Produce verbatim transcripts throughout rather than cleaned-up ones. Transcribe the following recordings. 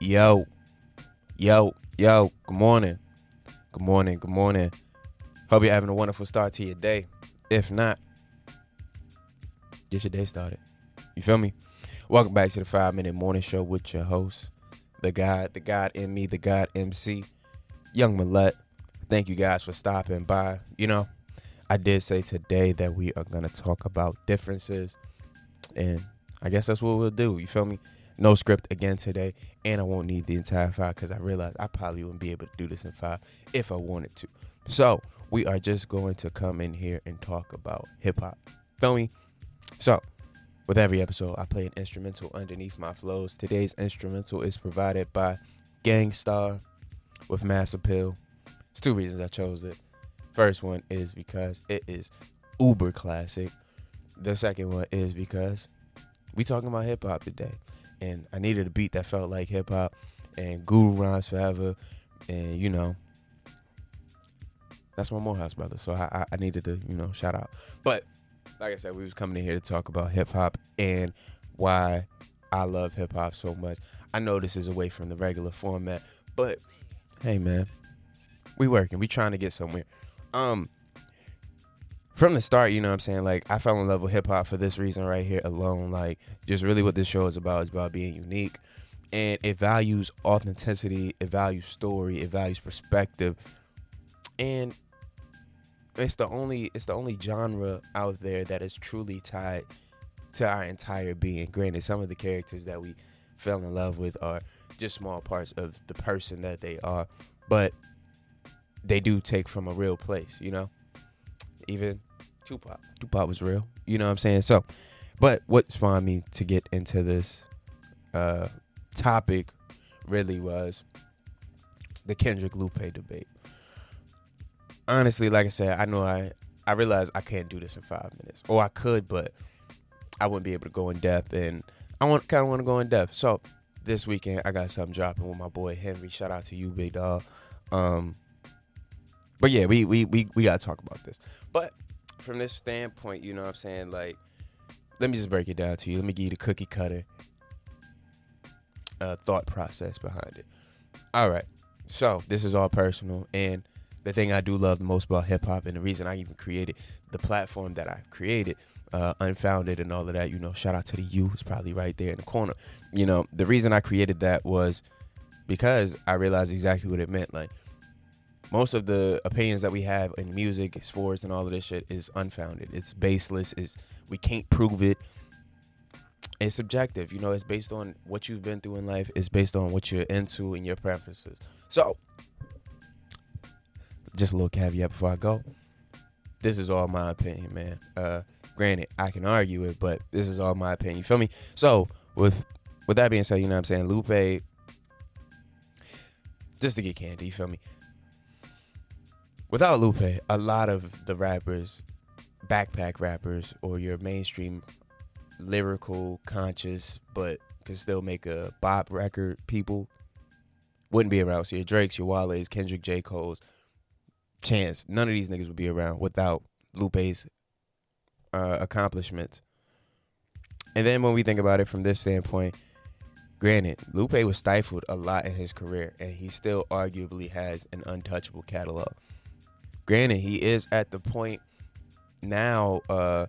Yo, yo, yo, good morning. Good morning, good morning. Hope you're having a wonderful start to your day. If not, get your day started. You feel me? Welcome back to the Five Minute Morning Show with your host, the God, the God in me, the God M C, Young Mallet. Thank you guys for stopping by. You know, I did say today that we are going to talk about differences, and I guess that's what we'll do. You feel me? No script again today, and I won't need the entire five because I realized I probably wouldn't be able to do this in five if I wanted to. So we are just going to come in here and talk about hip-hop. Feel me? So with every episode, I play an instrumental underneath my flows. Today's instrumental is provided by Gangstar with Mass Appeal. There's two reasons I chose it. First one is because it is uber classic. The second one is because we talking about hip hop today, and I needed a beat that felt like hip hop. And Guru rhymes forever, and you know, that's my Morehouse brother. So I, I needed to, you know, shout out. But like I said, we was coming in here to talk about hip hop and why I love hip hop so much. I know this is away from the regular format, but hey man, we working, we trying to get somewhere. Um, from the start, you know what I'm saying? Like, I fell in love with hip-hop for this reason right here alone. Like, just really what this show is about is about being unique. And it values authenticity. It values story. It values perspective. And it's the only it's the only genre out there that is truly tied to our entire being. Granted, some of the characters that we fell in love with are just small parts of the person that they are. But they do take from a real place, you know? Even Tupac. Tupac was real, you know what I'm saying? So, but what spawned me to get into this uh, topic really was the Kendrick Lupe debate. Honestly, like I said, I know I, I realized I can't do this in five minutes. Or I could, but I wouldn't be able to go in depth, and I want kind of want to go in depth. So, this weekend, I got something dropping with my boy Henry. Shout out to you, big dog. Um... But yeah, we we we we gotta talk about this. But from this standpoint, you know what I'm saying? Like, let me just break it down to you. Let me give you the cookie cutter uh, thought process behind it. All right. So this is all personal, and the thing I do love the most about hip hop, and the reason I even created the platform that I created, uh, Unfounded and all of that. You know, shout out to the U. It's probably right there in the corner. You know, the reason I created that was because I realized exactly what it meant. Like, most of the opinions that we have in music, sports, and all of this shit is unfounded. It's baseless. It's, we can't prove it. It's subjective. You know, it's based on what you've been through in life. It's based on what you're into and your preferences. So, just a little caveat before I go. This is all my opinion, man. Uh, granted, I can argue it, but this is all my opinion. You feel me? So, with with that being said, you know what I'm saying? Lupe, just to get candy, you feel me? Without Lupe, a lot of the rappers, backpack rappers, or your mainstream lyrical, conscious, but can still make a bop record, people wouldn't be around. So your Drakes, your Wale's, Kendrick, J. Cole's, Chance, none of these niggas would be around without Lupe's uh, accomplishments. And then when we think about it from this standpoint, granted, Lupe was stifled a lot in his career, and he still arguably has an untouchable catalog. Granted, he is at the point now uh,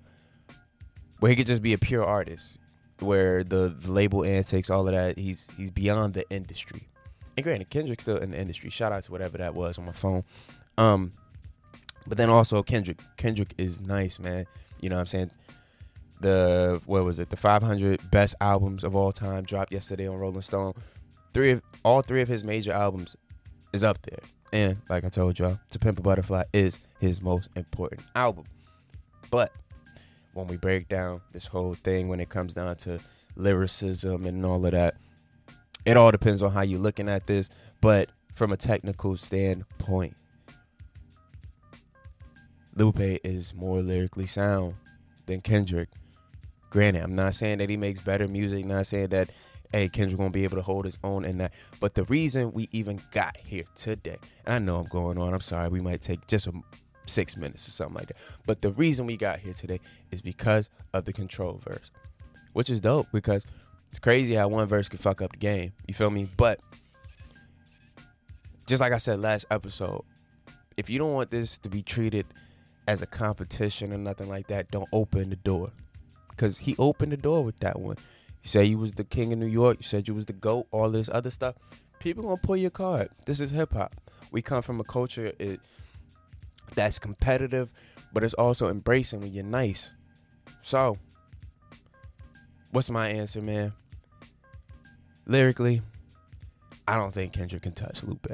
where he could just be a pure artist, where the, the label antics, all of that, he's he's beyond the industry. And granted, Kendrick's still in the industry. Shout out to whatever that was on my phone. Um, but then also Kendrick. Kendrick is nice, man. You know what I'm saying? The, what was it? The five hundred best albums of all time dropped yesterday on Rolling Stone. Three of, all three of his major albums is up there. And like I told y'all, To Pimp a Butterfly is his most important album. But when we break down this whole thing, when it comes down to lyricism and all of that, it all depends on how you're looking at this. But from a technical standpoint, Lupe is more lyrically sound than Kendrick. Granted, I'm not saying that he makes better music, not saying that, hey, Kendrick gonna be able to hold his own in that. But the reason we even got here today, and I know I'm going on, I'm sorry, we might take just a, six minutes or something like that. But the reason we got here today is because of the Control verse, which is dope because It's crazy how one verse could fuck up the game. You feel me? But just like I said last episode, if you don't want this to be treated as a competition or nothing like that, don't open the door. Because he opened the door with that one. You say you was the king of New York. You said you was the GOAT, all this other stuff. People going to pull your card. This is hip-hop. We come from a culture it, that's competitive, but it's also embracing when you're nice. So, what's my answer, man? Lyrically, I don't think Kendrick can touch Lupe.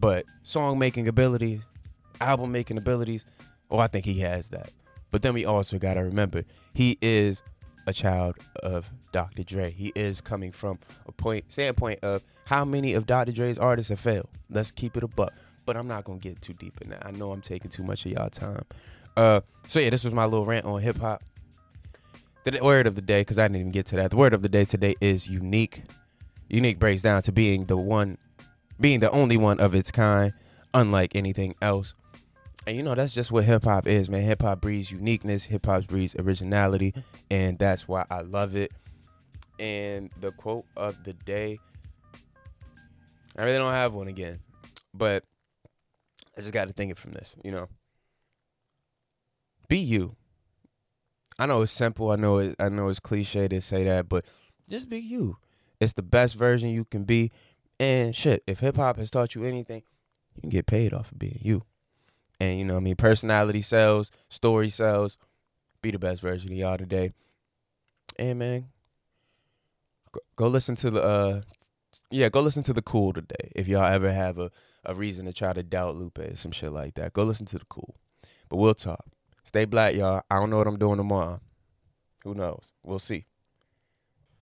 But song-making abilities, album-making abilities, oh, I think he has that. But then we also got to remember, he is a child of Doctor Dre. He is coming from a point standpoint of how many of Doctor Dre's artists have failed. Let's keep it a buck. But I'm not going to get too deep in that. I know I'm taking too much of y'all time. Uh, so, yeah, this was my little rant on hip-hop. The word of the day, because I didn't even get to that. The word of the day today is unique. Unique breaks down to being the one, being the only one of its kind, unlike anything else. And, you know, that's just what hip-hop is, man. Hip-hop breeds uniqueness. Hip-hop breeds originality. And that's why I love it. And the quote of the day, I really don't have one again. But I just got to think it from this, you know. Be you. I know it's simple. I know it, I know it's cliche to say that. But just be you. It's the best version you can be. And, shit, if hip-hop has taught you anything, you can get paid off of being you. And, you know what I mean? Personality sells, story sells. Be the best version of y'all today. And, man, go, go listen to the, uh, yeah, go listen to The Cool today. If y'all ever have a, a reason to try to doubt Lupe or some shit like that, go listen to The Cool. But we'll talk. Stay black, y'all. I don't know what I'm doing tomorrow. Who knows? We'll see.